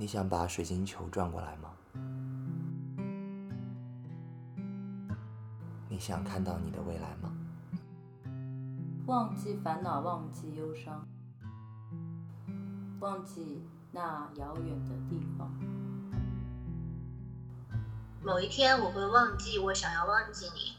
你想把水晶球转过来吗？你想看到你的未来吗？忘记烦恼，忘记忧伤，忘记那遥远的地方。某一天我会忘记我想要忘记你。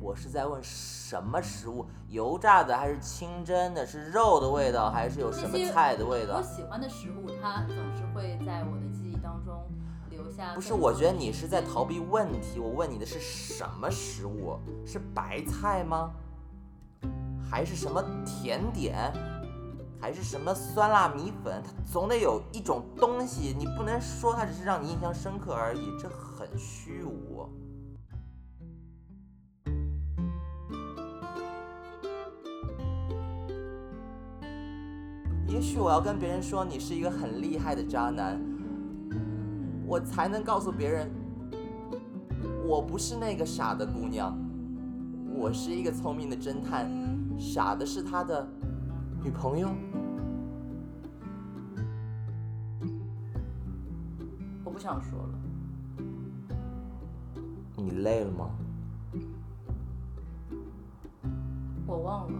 我是在问什么食物，油炸的还是清蒸的，是肉的味道还是有什么菜的味道？我喜欢的食物它总是会在我的记忆当中留下。不是，我觉得你是在逃避问题。我问你的是什么食物，是白菜吗？还是什么甜点？还是什么酸辣米粉？它总得有一种东西，你不能说它只是让你印象深刻而已，这很虚无。也许我要跟别人说你是一个很厉害的渣男，我才能告诉别人我不是那个傻的姑娘，我是一个聪明的侦探，傻的是他的女朋友。我不想说了。你累了吗？我忘了。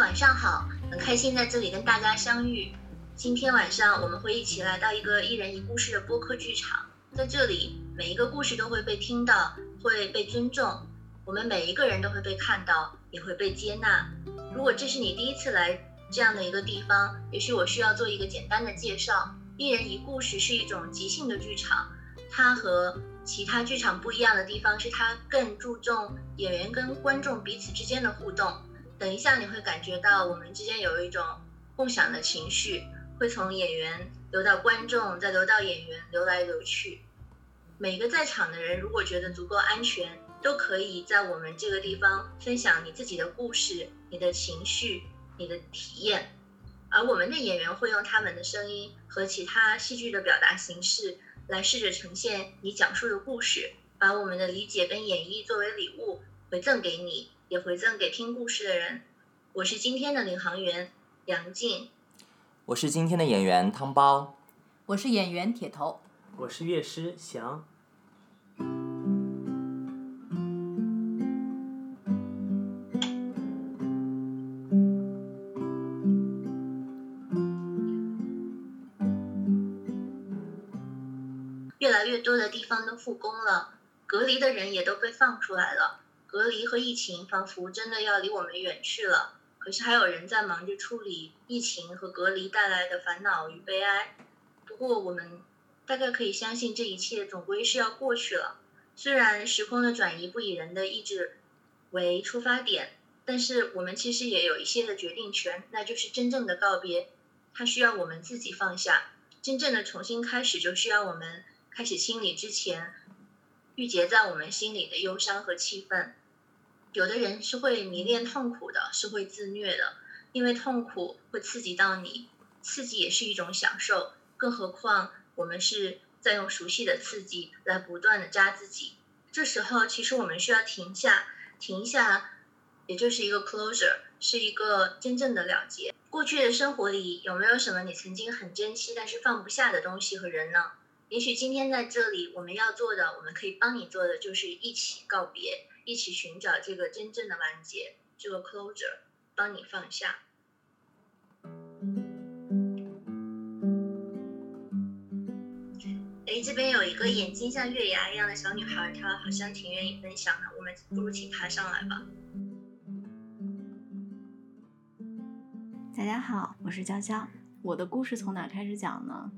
晚上好，很开心在这里跟大家相遇。今天晚上我们会一起来到一个一人一故事的播客剧场，在这里每一个故事都会被听到，会被尊重，我们每一个人都会被看到，也会被接纳。如果这是你第一次来这样的一个地方，也许我需要做一个简单的介绍。一人一故事是一种即兴的剧场，它和其他剧场不一样的地方是它更注重演员跟观众彼此之间的互动。等一下你会感觉到我们之间有一种共享的情绪，会从演员流到观众，再流到演员，流来流去。每个在场的人如果觉得足够安全，都可以在我们这个地方分享你自己的故事，你的情绪，你的体验。而我们的演员会用他们的声音和其他戏剧的表达形式来试着呈现你讲述的故事，把我们的理解跟演绎作为礼物回赠给你，也回赠给听故事的人。我是今天的领航员杨静，我是今天的演员汤包，我是演员铁头，我是乐师翔。越来越多的地方都复工了，隔离的人也都被放出来了。隔离和疫情仿佛真的要离我们远去了，可是还有人在忙着处理疫情和隔离带来的烦恼与悲哀。不过我们大概可以相信这一切总归是要过去了，虽然时空的转移不以人的意志为出发点，但是我们其实也有一些的决定权，那就是真正的告别，它需要我们自己放下。真正的重新开始就需要我们开始清理之前郁结在我们心里的忧伤和气愤。有的人是会迷恋痛苦的，是会自虐的，因为痛苦会刺激到你，刺激也是一种享受，更何况我们是在用熟悉的刺激来不断的扎自己。这时候其实我们需要停下，停下也就是一个 closure， 是一个真正的了结。过去的生活里有没有什么你曾经很珍惜但是放不下的东西和人呢？也许今天在这里我们要做的，我们可以帮你做的，就是一起告别，一起寻找这个真正的完结，这个 closure， 帮你放下。这边有一个眼睛像月牙一样的小女孩，她好像挺愿意分享的，我们不如请她上来吧。大家好，我是娇娇。我的故事从哪开始讲呢？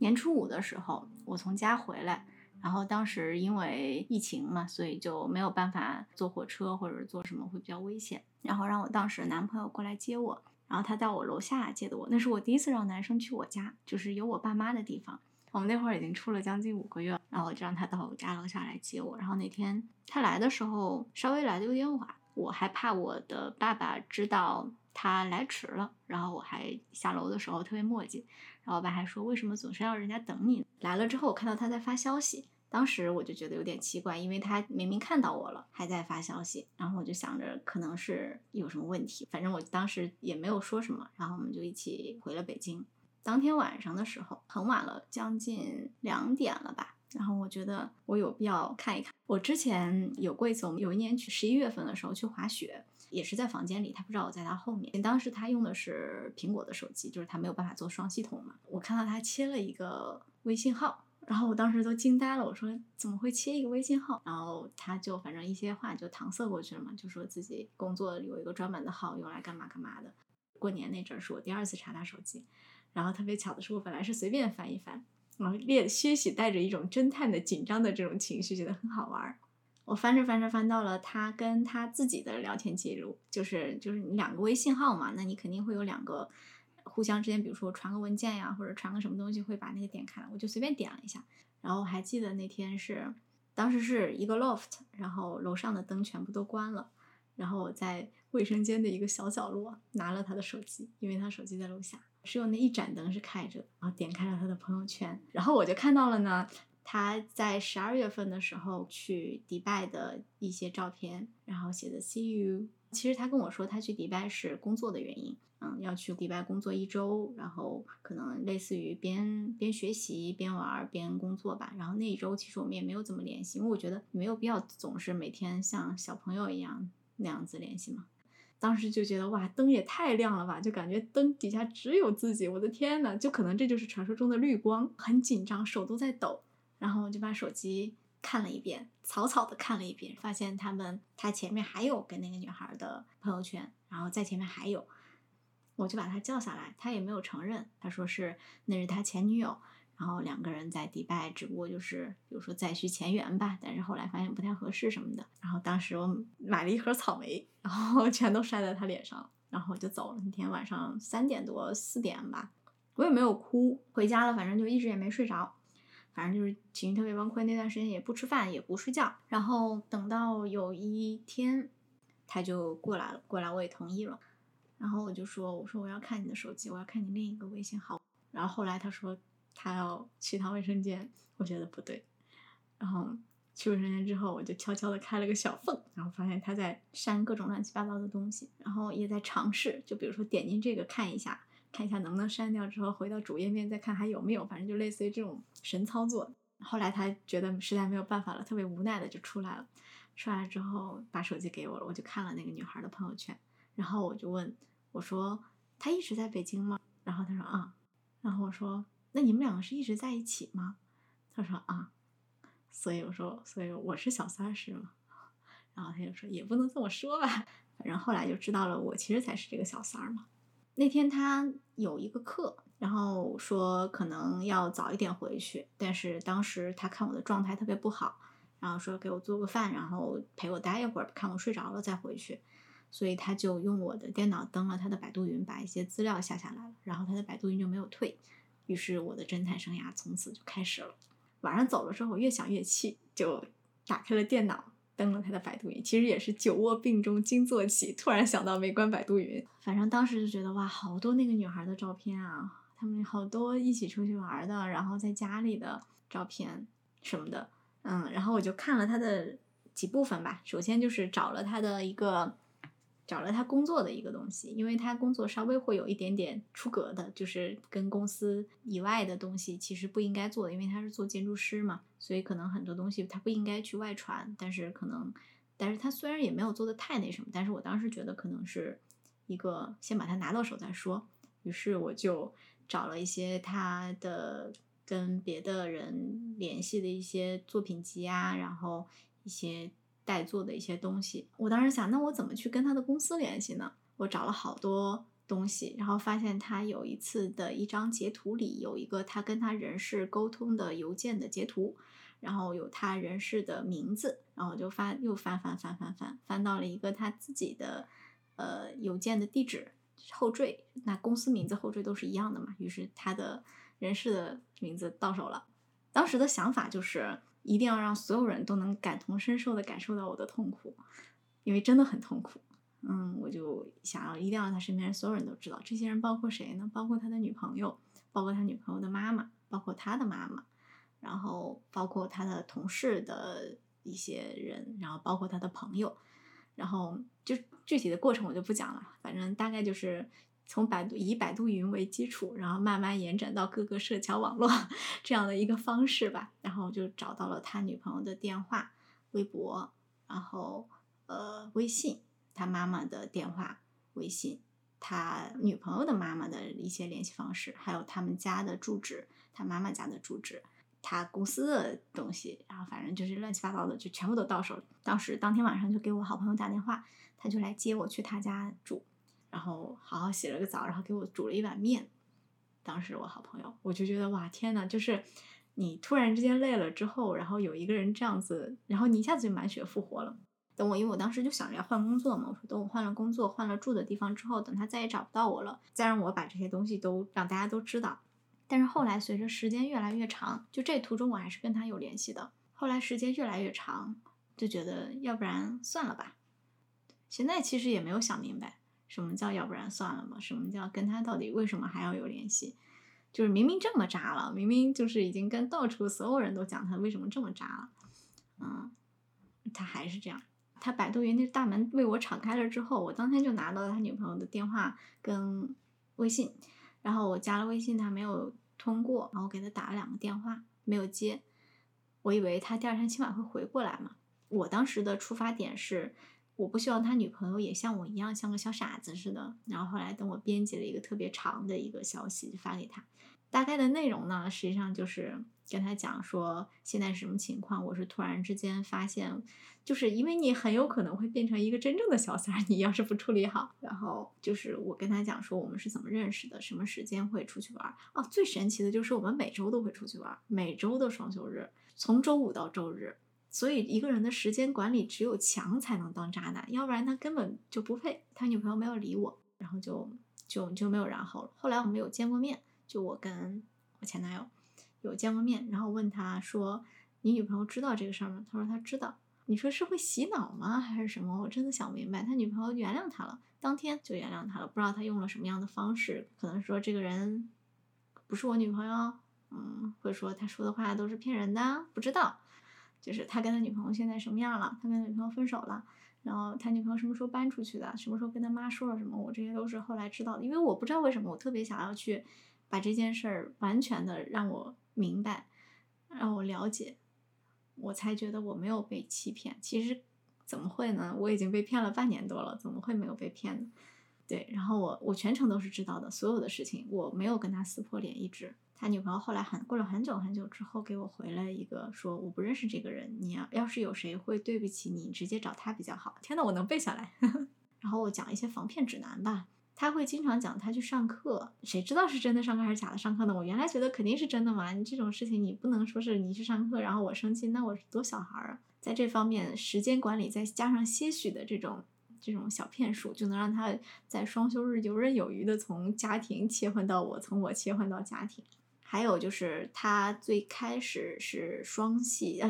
年初5的时候，我从家回来。然后当时因为疫情嘛，所以就没有办法坐火车或者坐什么会比较危险，然后让我当时男朋友过来接我，然后他到我楼下接的我。那是我第一次让男生去我家，就是有我爸妈的地方。我们那会儿已经出了将近5个月，然后我就让他到我家楼下来接我。然后那天他来的时候稍微来的有点晚，我还怕我的爸爸知道他来迟了，然后我还下楼的时候特别磨叽，然后我爸还说为什么总是要人家等你。来了之后我看到他在发消息，当时我就觉得有点奇怪，因为他明明看到我了还在发消息，然后我就想着可能是有什么问题，反正我当时也没有说什么，然后我们就一起回了北京。当天晚上的时候很晚了，将近2点了吧，然后我觉得我有必要看一看。我之前有过一次，我们有一年去11月份的时候去滑雪，也是在房间里，他不知道我在他后面。当时他用的是苹果的手机，就是他没有办法做双系统嘛。我看到他切了一个微信号，然后我当时都惊呆了，我说怎么会切一个微信号？然后他就反正一些话就搪塞过去了嘛，就说自己工作有一个专门的号用来干嘛干嘛的。过年那阵是我第2次查他手机，然后特别巧的是我本来是随便翻一翻，然后些许带着一种侦探的紧张的这种情绪，觉得很好玩。我翻着翻着翻到了他跟他自己的聊天记录，就是你2个微信号嘛，那你肯定会有2个互相之间，比如说传个文件呀，或者传个什么东西，会把那个点开了。我就随便点了一下，然后我还记得那天是当时是一个 loft， 然后楼上的灯全部都关了，然后我在卫生间的一个小角落拿了他的手机，因为他手机在楼下，只有那一盏灯是开着，然后点开了他的朋友圈，然后我就看到了呢他在12月份的时候去迪拜的一些照片，然后写的 see you。 其实他跟我说他去迪拜是工作的原因，要去迪拜工作1周，然后可能类似于边学习边玩边工作吧。然后那1周其实我们也没有怎么联系，因为我觉得没有必要总是每天像小朋友一样那样子联系嘛。当时就觉得哇，灯也太亮了吧，就感觉灯底下只有自己，我的天哪，就可能这就是传说中的绿光。很紧张，手都在抖，然后我就把手机看了一遍，草草的看了一遍，发现他前面还有跟那个女孩的朋友圈，然后在前面还有，我就把他叫下来，他也没有承认，他说那是他前女友，然后2个人在迪拜，只不过就是比如说再续前缘吧，但是后来发现不太合适什么的。然后当时我买了一盒草莓，然后全都晒在他脸上，然后我就走了。那天晚上3点多4点吧，我也没有哭，回家了，反正就一直也没睡着，反正就是情绪特别崩溃。那段时间也不吃饭也不睡觉，然后等到有一天他就过来我也同意了，然后我说我要看你的手机，我要看你另一个微信号。然后后来他说他要去趟卫生间，我觉得不对，然后去卫生间之后我就悄悄的开了个小缝，然后发现他在删各种乱七八糟的东西，然后也在尝试，就比如说点进这个看一下能不能删掉，之后回到主页面再看还有没有，反正就类似于这种神操作。后来他觉得实在没有办法了，特别无奈的就出来之后把手机给我了，我就看了那个女孩的朋友圈，然后我就问，我说他一直在北京吗？然后他说啊，然后我说那你们两个是一直在一起吗？他说啊。所以我是小三是吗？然后他就说也不能这么说吧，反正后来就知道了我其实才是这个小三嘛。那天他有一个课，然后说可能要早一点回去，但是当时他看我的状态特别不好，然后说给我做个饭，然后陪我待一会儿，看我睡着了再回去，所以他就用我的电脑登了他的百度云，把一些资料下下来了，然后他的百度云就没有退，于是我的侦探生涯从此就开始了。晚上走了之后我越想越气，就打开了电脑登了他的百度云，其实也是久卧病中惊坐起，突然想到没关百度云。反正当时就觉得哇，好多那个女孩的照片啊，他们好多一起出去玩的，然后在家里的照片什么的，然后我就看了他的几部分吧。首先就是找了他工作的一个东西，因为他工作稍微会有一点点出格的，就是跟公司以外的东西其实不应该做的，因为他是做建筑师嘛，所以可能很多东西他不应该去外传，但是他虽然也没有做的太那什么，但是我当时觉得可能是一个先把他拿到手再说，于是我就找了一些他的跟别的人联系的一些作品集啊，然后一些代做的一些东西。我当时想，那我怎么去跟他的公司联系呢？我找了好多东西，然后发现他有一次的一张截图里有一个他跟他人事沟通的邮件的截图，然后有他人事的名字，然后我就翻到了一个他自己的邮件的地址后缀，那公司名字后缀都是一样的嘛，于是他的人事的名字到手了。当时的想法就是一定要让所有人都能感同身受的感受到我的痛苦，因为真的很痛苦。我就想要一定要让他身边所有人都知道，这些人包括谁呢？包括他的女朋友，包括他女朋友的妈妈，包括他的妈妈，然后包括他的同事的一些人，然后包括他的朋友，然后就具体的过程我就不讲了，反正大概就是从以百度云为基础，然后慢慢延展到各个社交网络这样的一个方式吧。然后就找到了他女朋友的电话、微博，然后微信，他妈妈的电话、微信，他女朋友的妈妈的一些联系方式，还有他们家的住址，他妈妈家的住址，他公司的东西，然后反正就是乱七八糟的就全部都到手。当时当天晚上就给我好朋友打电话，他就来接我去他家住，然后好好洗了个澡，然后给我煮了一碗面。当时我好朋友，我就觉得哇天哪，就是你突然之间累了之后，然后有一个人这样子，然后你一下子就满血复活了。等我，因为我当时就想着要换工作嘛，我说等我换了工作换了住的地方之后，等他再也找不到我了，再让我把这些东西都让大家都知道。但是后来随着时间越来越长，就这途中我还是跟他有联系的，后来时间越来越长，就觉得要不然算了吧。现在其实也没有想明白什么叫要不然算了嘛，什么叫跟他到底为什么还要有联系，就是明明这么渣了，明明就是已经跟到处所有人都讲他为什么这么渣了，他还是这样。他百度云那大门为我敞开了之后，我当天就拿到了他女朋友的电话跟微信，然后我加了微信，他没有通过，然后给他打了2个电话没有接，我以为他第2天起码会回过来嘛。我当时的出发点是我不希望他女朋友也像我一样像个小傻子似的。然后后来等我编辑了一个特别长的一个消息就发给他，大概的内容呢实际上就是跟他讲说现在什么情况，我是突然之间发现，就是因为你很有可能会变成一个真正的小三儿，你要是不处理好。然后就是我跟他讲说我们是怎么认识的，什么时间会出去玩。最神奇的就是我们每周都会出去玩，每周的双休日，从周5到周日。所以一个人的时间管理只有强才能当渣男，要不然他根本就不配。他女朋友没有理我，然后就没有然后了。后来我们有见过面，就我跟我前男友有见过面，然后问他说你女朋友知道这个事儿吗？他说他知道。你说是会洗脑吗还是什么？我真的想不明白。他女朋友原谅他了，当天就原谅他了，不知道他用了什么样的方式，可能说这个人不是我女朋友，或者说他说的话都是骗人的，不知道。就是他跟他女朋友现在什么样了，他跟他女朋友分手了，然后他女朋友什么时候搬出去的，什么时候跟他妈说了什么，我这些都是后来知道的。因为我不知道为什么我特别想要去把这件事儿完全的让我明白，让我了解，我才觉得我没有被欺骗。其实怎么会呢？我已经被骗了半年多了，怎么会没有被骗呢？对，然后我全程都是知道的，所有的事情我没有跟他撕破脸。一直他女朋友后来过了很久很久之后给我回了一个说我不认识这个人，你要是有谁会对不起你直接找他比较好。天哪，我能背下来然后我讲一些防骗指南吧，他会经常讲他去上课，谁知道是真的上课还是假的上课呢？我原来觉得肯定是真的嘛，你这种事情你不能说是你去上课然后我生气，那我是多小孩啊。在这方面时间管理再加上些许的这种小骗术，就能让他在双休日游刃有余的从家庭切换到我，从我切换到家庭。还有就是他最开始是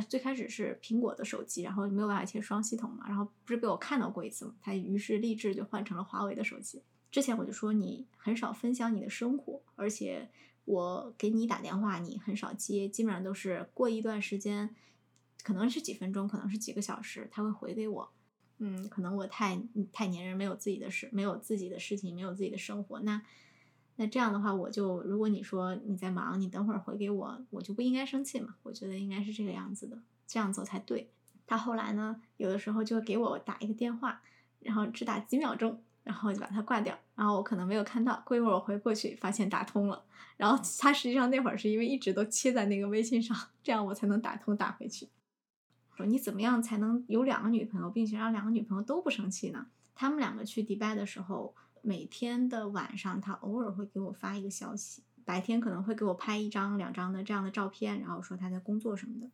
最开始是苹果的手机，然后没有办法切双系统嘛，然后不是被我看到过一次嘛，他于是立志就换成了华为的手机。之前我就说你很少分享你的生活，而且我给你打电话你很少接，基本上都是过一段时间，可能是几分钟，可能是几个小时，他会回给我。可能我太粘人，没有自己的事情，没有自己的生活。那这样的话，我就如果你说你在忙，你等会儿回给我，我就不应该生气嘛。我觉得应该是这个样子的，这样做才对。他后来呢，有的时候就给我打一个电话，然后只打几秒钟，然后就把它挂掉，然后我可能没有看到，过一会儿我回过去发现打通了，然后他实际上那会儿是因为一直都切在那个微信上，这样我才能打通打回去。说你怎么样才能有2个女朋友，并且让2个女朋友都不生气呢？他们2个去迪拜的时候，每天的晚上他偶尔会给我发一个消息，白天可能会给我拍1张2张的这样的照片，然后说他在工作什么的。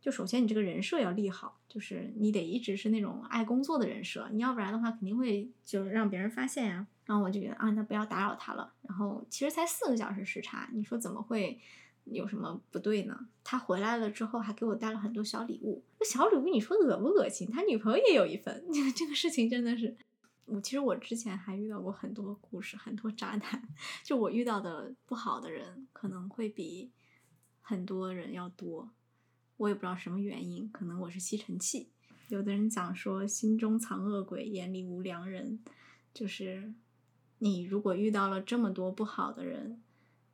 就首先你这个人设要立好，就是你得一直是那种爱工作的人设，你要不然的话肯定会就是让别人发现呀。然后我就觉得那不要打扰他了。然后其实才4个小时时差，你说怎么会有什么不对呢？他回来了之后还给我带了很多小礼物，那小礼物你说恶不恶心？他女朋友也有一份，这个事情真的是，其实我之前还遇到过很多故事，很多渣男，就我遇到的不好的人可能会比很多人要多，我也不知道什么原因，可能我是吸尘器。有的人讲说心中藏恶鬼，眼里无良人，就是你如果遇到了这么多不好的人，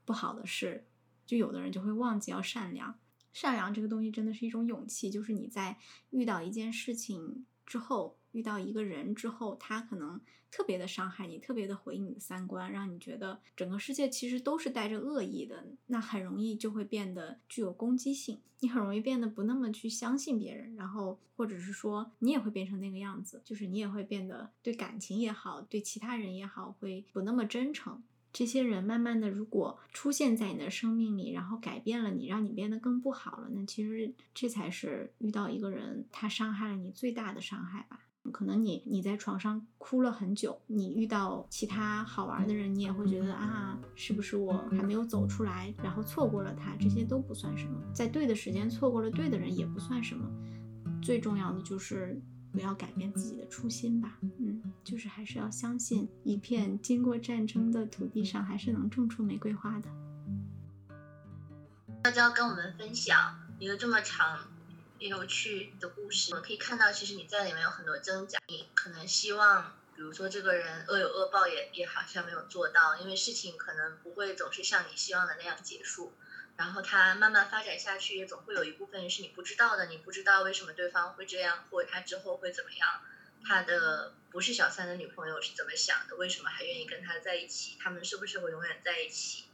不好的事，就有的人就会忘记要善良。善良这个东西真的是一种勇气，就是你在遇到一件事情之后，遇到一个人之后，他可能特别的伤害你，特别的毁你的三观，让你觉得整个世界其实都是带着恶意的，那很容易就会变得具有攻击性，你很容易变得不那么去相信别人，然后或者是说你也会变成那个样子，就是你也会变得对感情也好，对其他人也好，会不那么真诚。这些人慢慢的如果出现在你的生命里，然后改变了你，让你变得更不好了，那其实这才是遇到一个人他伤害了你最大的伤害吧。可能你在床上哭了很久，你遇到其他好玩的人，你也会觉得啊，是不是我还没有走出来，然后错过了他，这些都不算什么，在对的时间错过了对的人也不算什么，最重要的就是不要改变自己的初心吧。就是还是要相信一片经过战争的土地上还是能种出玫瑰花的。大家跟我们分享一个这么长也有趣的故事，我们可以看到其实你在里面有很多挣扎，你可能希望比如说这个人恶有恶报，也好像没有做到，因为事情可能不会总是像你希望的那样结束，然后他慢慢发展下去，也总会有一部分是你不知道的，你不知道为什么对方会这样，或者他之后会怎么样，他的不是小三的女朋友是怎么想的，为什么还愿意跟他在一起，他们是不是会永远在一起，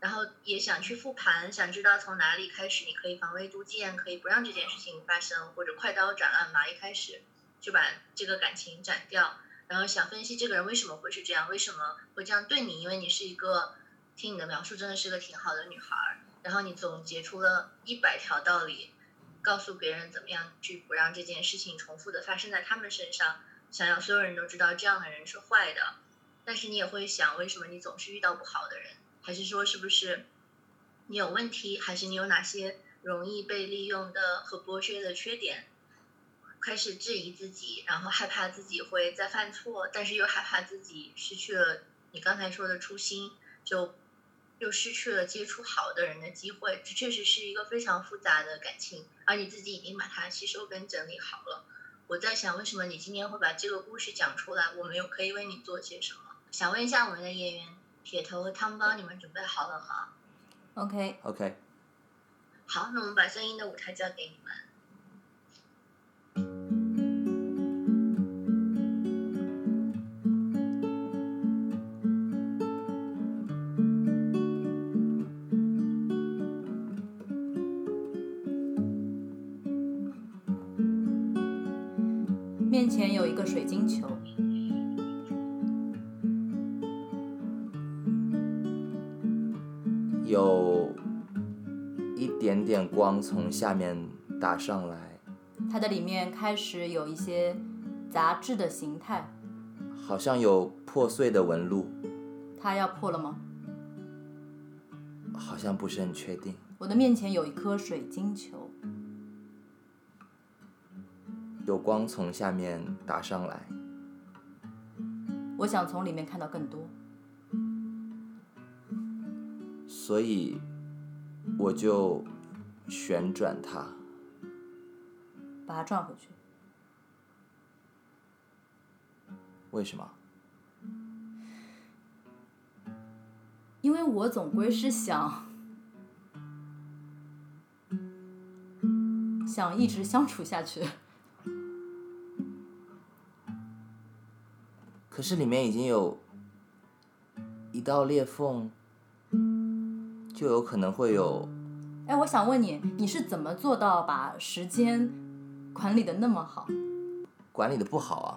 然后也想去复盘，想知道从哪里开始你可以防微杜渐，可以不让这件事情发生，或者快刀斩乱麻，一开始就把这个感情斩掉，然后想分析这个人为什么会是这样，为什么会这样对你，因为你是一个，听你的描述真的是个挺好的女孩，然后你总结出了100条道理，告诉别人怎么样去不让这件事情重复的发生在他们身上，想要所有人都知道这样的人是坏的，但是你也会想为什么你总是遇到不好的人，还是说是不是你有问题，还是你有哪些容易被利用的和剥削的缺点，开始质疑自己，然后害怕自己会再犯错，但是又害怕自己失去了你刚才说的初心，就又失去了接触好的人的机会，这确实是一个非常复杂的感情，而你自己已经把它吸收跟整理好了。我在想为什么你今天会把这个故事讲出来，我们又可以为你做些什么。想问一下我们的演员铁头和汤包，你们准备好了吗？ OK 好，那我们把声音的舞台交给你们。面前有一个水晶球，有一点点光从下面打上来，它的里面开始有一些杂质的形态，好像有破碎的纹路。它要破了吗？好像不是很确定。我的面前有一颗水晶球，有光从下面打上来，我想从里面看到更多，所以我就旋转它，把它转回去。为什么？因为我总归是想一直相处下去。可是里面已经有一道裂缝，就有可能会有。我想问你，你是怎么做到把时间管理的那么好？管理的不好啊，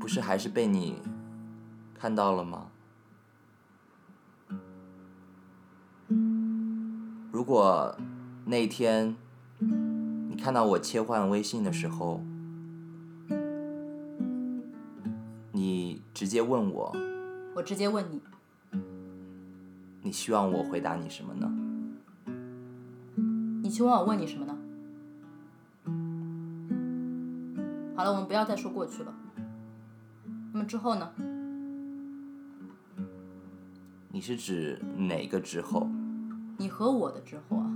不是还是被你看到了吗？如果那天你看到我切换微信的时候，你直接问我，我直接问你，你希望我回答你什么呢？你希望我问你什么呢？好了，我们不要再说过去了。那么之后呢？你是指哪个之后？你和我的之后啊。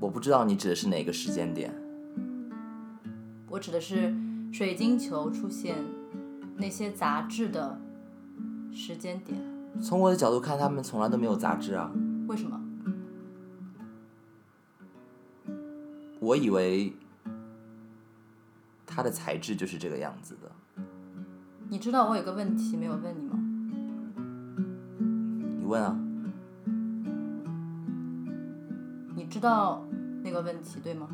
我不知道你指的是哪个时间点。我指的是水晶球出现那些杂质的时间点。从我的角度看，他们从来都没有杂质啊。为什么？我以为它的材质就是这个样子的。你知道我有个问题没有问你吗？你问啊。你知道那个问题对吗？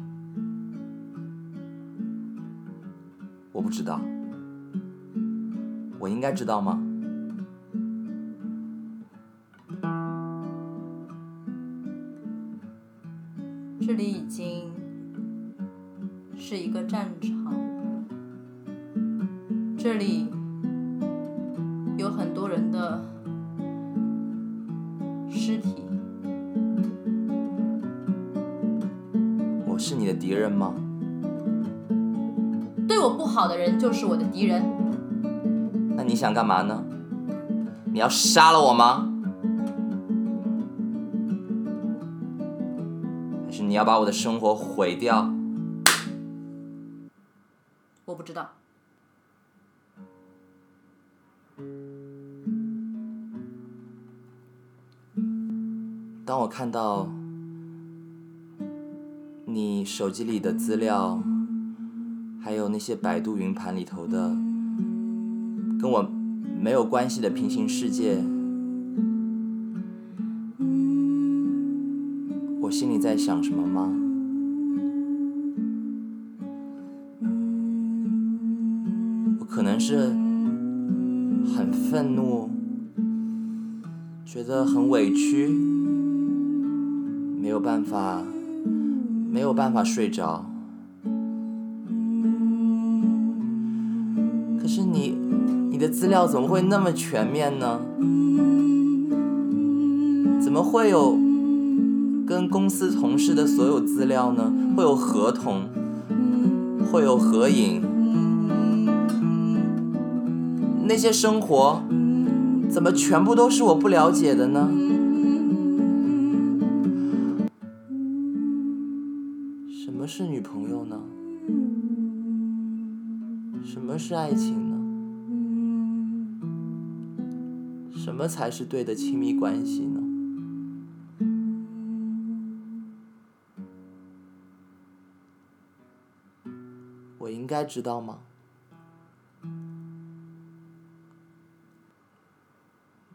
我不知道。我应该知道吗？这里已经是一个战场，这里有很多人的尸体。我是你的敌人吗？对我不好的人就是我的敌人。那你想干嘛呢？你要杀了我吗？你要把我的生活毁掉？我不知道。当我看到你手机里的资料，还有那些百度云盘里头的跟我没有关系的平行世界，我心里在想什么吗？我可能是很愤怒，觉得很委屈，没有办法睡着。可是你的资料怎么会那么全面呢？怎么会有跟公司同事的所有资料呢？会有合同，会有合影，那些生活怎么全部都是我不了解的呢？什么是女朋友呢？什么是爱情呢？什么才是对的亲密关系呢？我应该知道吗？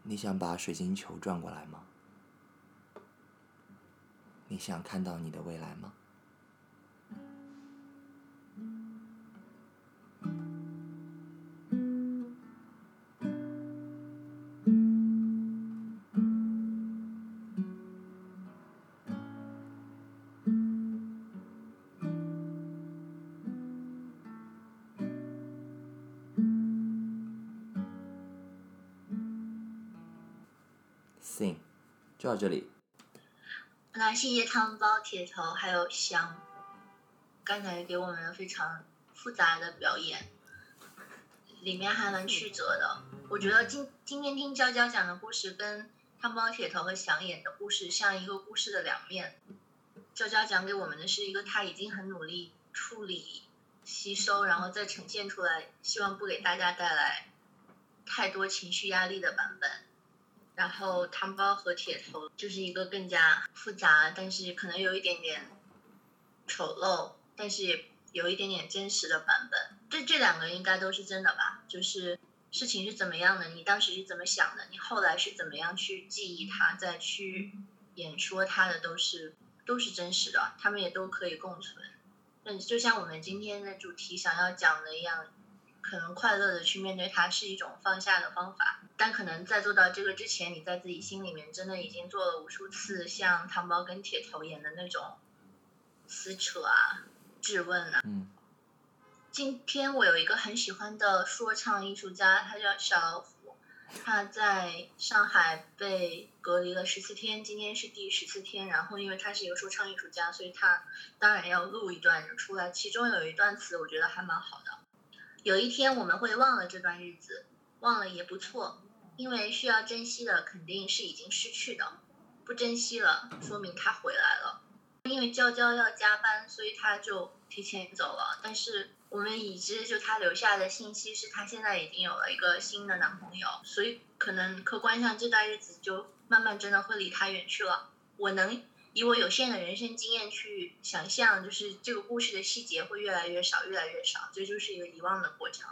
你想把水晶球转过来吗？你想看到你的未来吗？Sing 就到这里。我来谢谢汤包、铁头还有翔，刚才给我们了非常复杂的表演，里面还蛮曲折的。我觉得今天听娇娇讲的故事跟汤包、铁头和翔演的故事像一个故事的两面。娇娇讲给我们的是一个她已经很努力处理、吸收，然后再呈现出来，希望不给大家带来太多情绪压力的版本。然后汤包和铁头就是一个更加复杂，但是可能有一点点丑陋，但是有一点点真实的版本。这两个应该都是真的吧？就是事情是怎么样的，你当时是怎么想的，你后来是怎么样去记忆它，再去演说它的，都是真实的，他们也都可以共存。但就像我们今天的主题想要讲的一样，可能快乐的去面对它是一种放下的方法，但可能在做到这个之前，你在自己心里面真的已经做了无数次像汤包跟铁头演的那种撕扯啊、质问啊。今天我有一个很喜欢的说唱艺术家，他叫小老虎，他在上海被隔离了17天，今天是第14天。然后因为他是一个说唱艺术家，所以他当然要录一段出来，其中有一段词我觉得还蛮好的。有一天我们会忘了这段日子，忘了也不错，因为需要珍惜的肯定是已经失去的，不珍惜了说明他回来了。因为娇娇要加班，所以他就提前走了，但是我们已知就他留下的信息是他现在已经有了一个新的男朋友，所以可能客观上这段日子就慢慢真的会离他远去了。我能以我有限的人生经验去想象，就是这个故事的细节会越来越少越来越少，这就是一个遗忘的过程，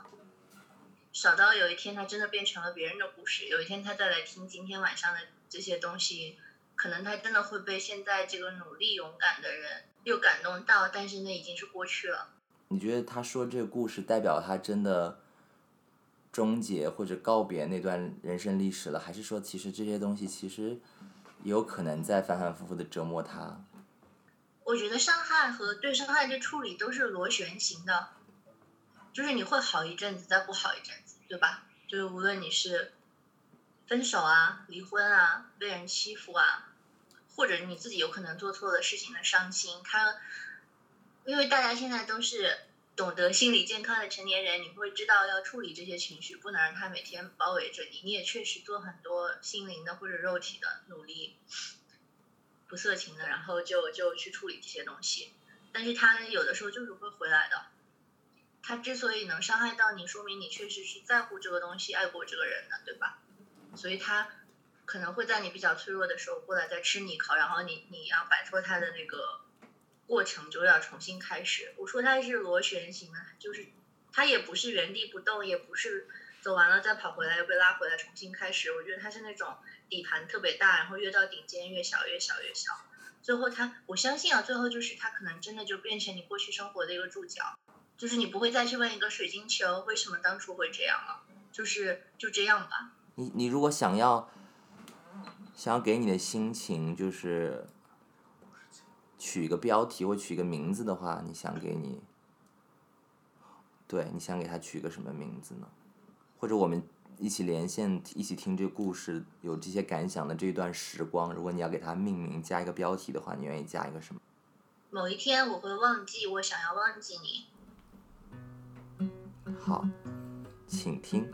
少到有一天他真的变成了别人的故事，有一天他再来听今天晚上的这些东西，可能他真的会被现在这个努力勇敢的人又感动到，但是那已经是过去了。你觉得他说这个故事代表他真的终结或者告别那段人生历史了，还是说其实这些东西其实也有可能在反反复复的折磨他？我觉得伤害和对伤害的处理都是螺旋型的，就是你会好一阵子再不好一阵子，对吧？就是无论你是分手啊、离婚啊、被人欺负啊，或者你自己有可能做错了事情的伤心，他因为大家现在都是懂得心理健康的成年人，你会知道要处理这些情绪，不能让他每天包围着你。你也确实做很多心灵的或者肉体的努力，不色情的，然后就去处理这些东西，但是他有的时候就是会回来的。他之所以能伤害到你，说明你确实是在乎这个东西、爱过这个人的，对吧？所以他可能会在你比较脆弱的时候过来再吃你一口，然后你要摆脱他的那个过程就要重新开始。我说他是螺旋型的，就是他也不是原地不动，也不是走完了再跑回来又被拉回来重新开始。我觉得他是那种底盘特别大，然后越到顶尖越小越小越小，最后他，我相信啊，最后就是他可能真的就变成你过去生活的一个注脚，就是你不会再去问一个水晶球为什么当初会这样了，就是就这样吧。你如果想要给你的心情就是取一个标题或取一个名字的话，你想给他取一个什么名字呢？或者我们一起连线一起听这个故事有这些感想的这一段时光，如果你要给他命名加一个标题的话，你愿意加一个什么？某一天我会忘记我想要忘记你。好，请听。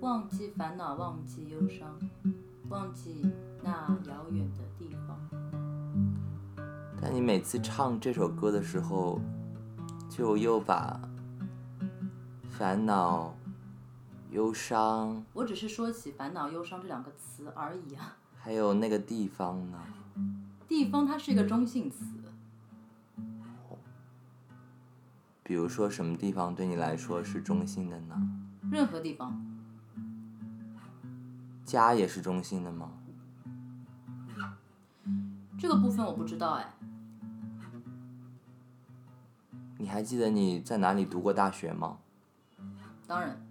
忘记烦恼，忘记忧伤，忘记那遥远的地方。但你每次唱这首歌的时候，就又把烦恼、忧伤，我只是说起烦恼、忧伤这两个词而已啊。还有那个地方呢？地方它是一个中性词。比如说什么地方对你来说是中性的呢？任何地方。家也是中性的吗？这个部分我不知道哎。你还记得你在哪里读过大学吗？当然。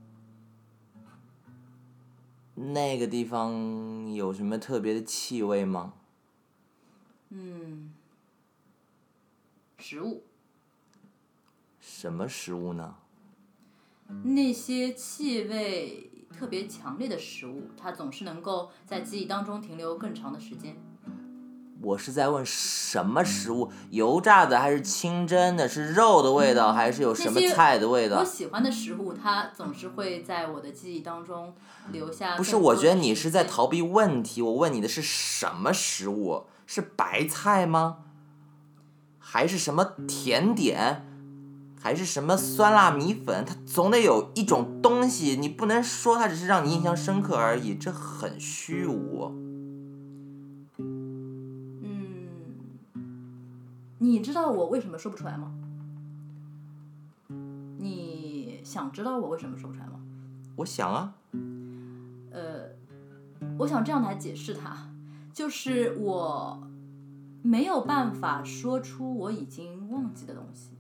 那个地方有什么特别的气味吗？食物。什么食物呢？那些气味特别强烈的食物，它总是能够在记忆当中停留更长的时间。我是在问什么食物，油炸的还是清蒸的，是肉的味道还是有什么菜的味道？我喜欢的食物它总是会在我的记忆当中留下。不是，我觉得你是在逃避问题，我问你的是什么食物，是白菜吗？还是什么甜点？还是什么酸辣米粉？它总得有一种东西，你不能说它只是让你印象深刻而已，这很虚无。你知道我为什么说不出来吗？你想知道我为什么说不出来吗？我想啊。我想这样来解释它，就是我没有办法说出我已经忘记的东西。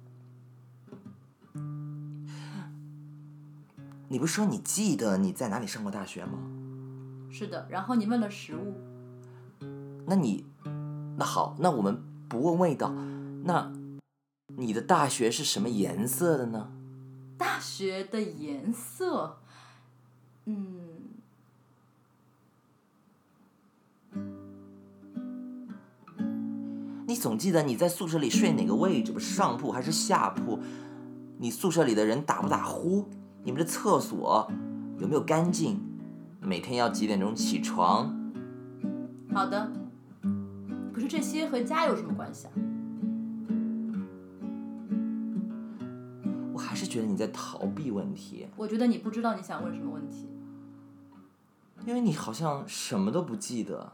你不是说你记得你在哪里上过大学吗？是的，然后你问了食物。那好，那我们不问味道，那你的大学是什么颜色的呢？大学的颜色，你总记得你在宿舍里睡哪个位置吧？上铺还是下铺？你宿舍里的人打不打呼？你们的厕所有没有干净？每天要几点钟起床？好的，可是这些和家有什么关系啊？我还是觉得你在逃避问题。我觉得你不知道你想问什么问题，因为你好像什么都不记得。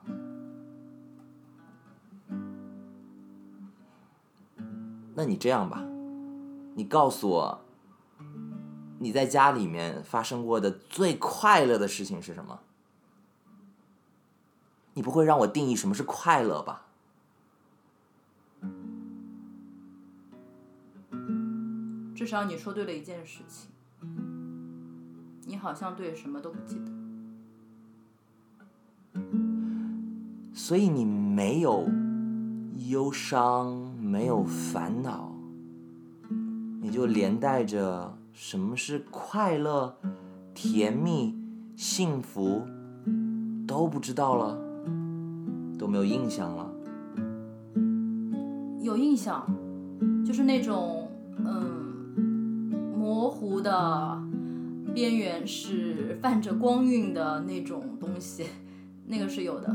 那你这样吧，你告诉我，你在家里面发生过的最快乐的事情是什么？你不会让我定义什么是快乐吧？至少你说对了一件事情，你好像对什么都不记得。所以你没有忧伤，没有烦恼，也就连带着什么是快乐、甜蜜、幸福都不知道了，都没有印象了。有印象，就是那种模糊的边缘是泛着光晕的那种东西，那个是有的。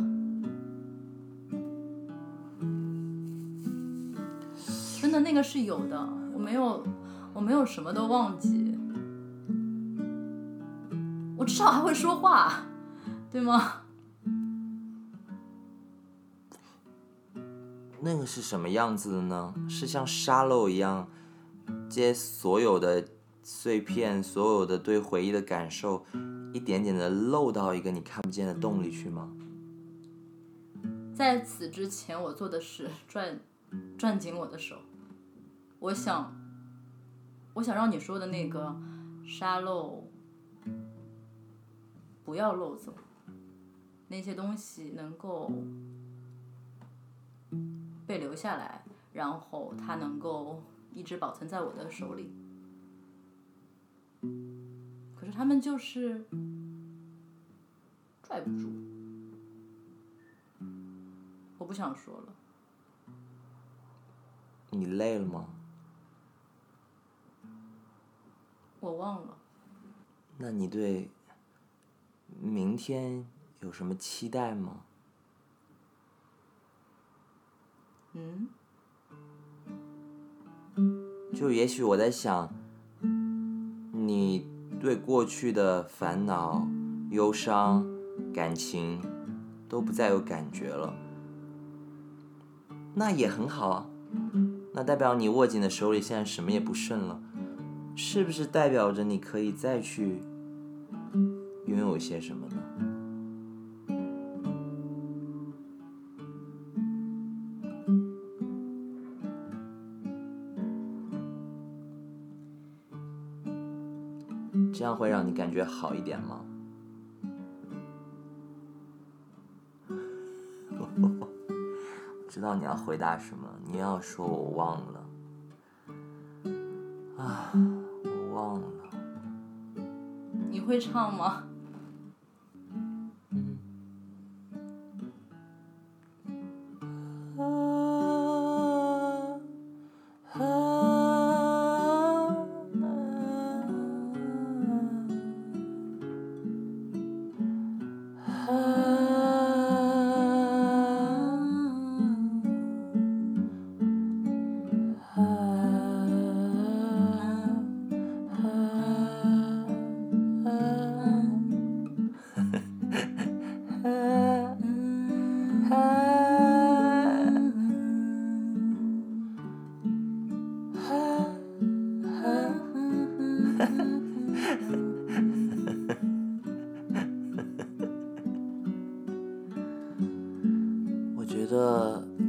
那个是有的，我没有什么都忘记，我至少还会说话，对吗？那个是什么样子的呢？是像沙漏一样接所有的碎片，所有的对回忆的感受，一点点的漏到一个你看不见的洞里去吗？在此之前我做的是攥紧我的手，我想让你说的那个沙漏不要漏走，那些东西能够被留下来，然后它能够一直保存在我的手里。可是他们就是拽不住，我不想说了。你累了吗？我忘了。那你对明天有什么期待吗？就也许我在想，你对过去的烦恼、忧伤、感情都不再有感觉了，那也很好啊。那代表你握紧的手里现在什么也不剩了，是不是代表着你可以再去拥有些什么呢？这样会让你感觉好一点吗？我知道你要回答什么，你要说我忘了。我忘了。你会唱吗？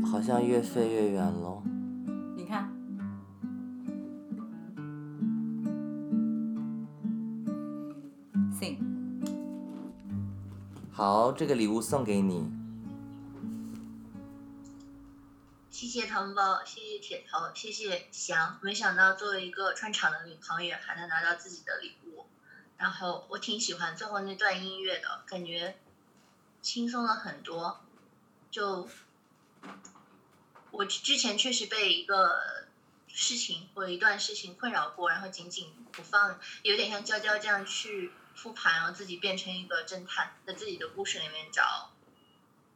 好像越飞越远喽。你看，信。好，这个礼物送给你。谢谢糖包，谢谢铁头，谢谢翔。没想到作为一个穿场的女团员还能拿到自己的礼物，然后我挺喜欢最后那段音乐的，感觉轻松了很多。就我之前确实被一个事情或一段事情困扰过，然后紧紧不放，有点像娇娇这样去复盘，然后自己变成一个侦探，在自己的故事里面找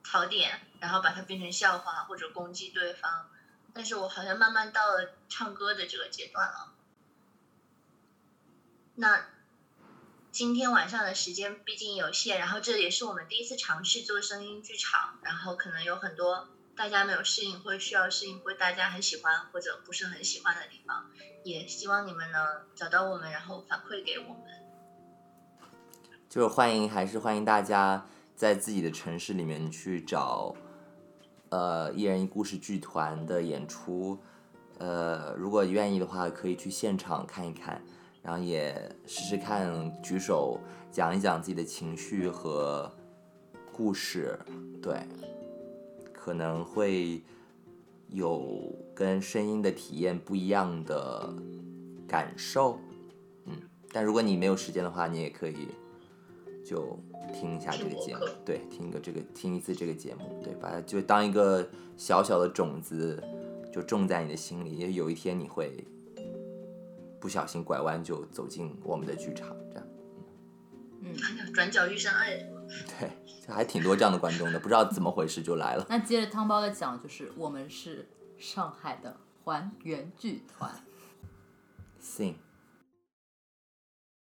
槽点，然后把它变成笑话或者攻击对方。但是我好像慢慢到了唱歌的这个阶段了。那今天晚上的时间毕竟有限，然后这也是我们第一次尝试做声音剧场，然后可能有很多大家没有适应或需要适应或大家很喜欢或者不是很喜欢的地方，也希望你们能找到我们，然后反馈给我们。就是还是欢迎大家在自己的城市里面去找一人一故事剧团的演出，如果愿意的话可以去现场看一看，然后也试试看举手讲一讲自己的情绪和故事，对，可能会有跟声音的体验不一样的感受，嗯，但如果你没有时间的话，你也可以就听一下这个节目，对，听一次这个节目，对，把它就当一个小小的种子，就种在你的心里，因为有一天你会不小心拐弯就走进我们的剧场，这样，嗯，转角遇上爱人，对，还挺多这样的观众的，不知道怎么回事就来了。那接着汤包的讲，就是我们是上海的还原剧团，行。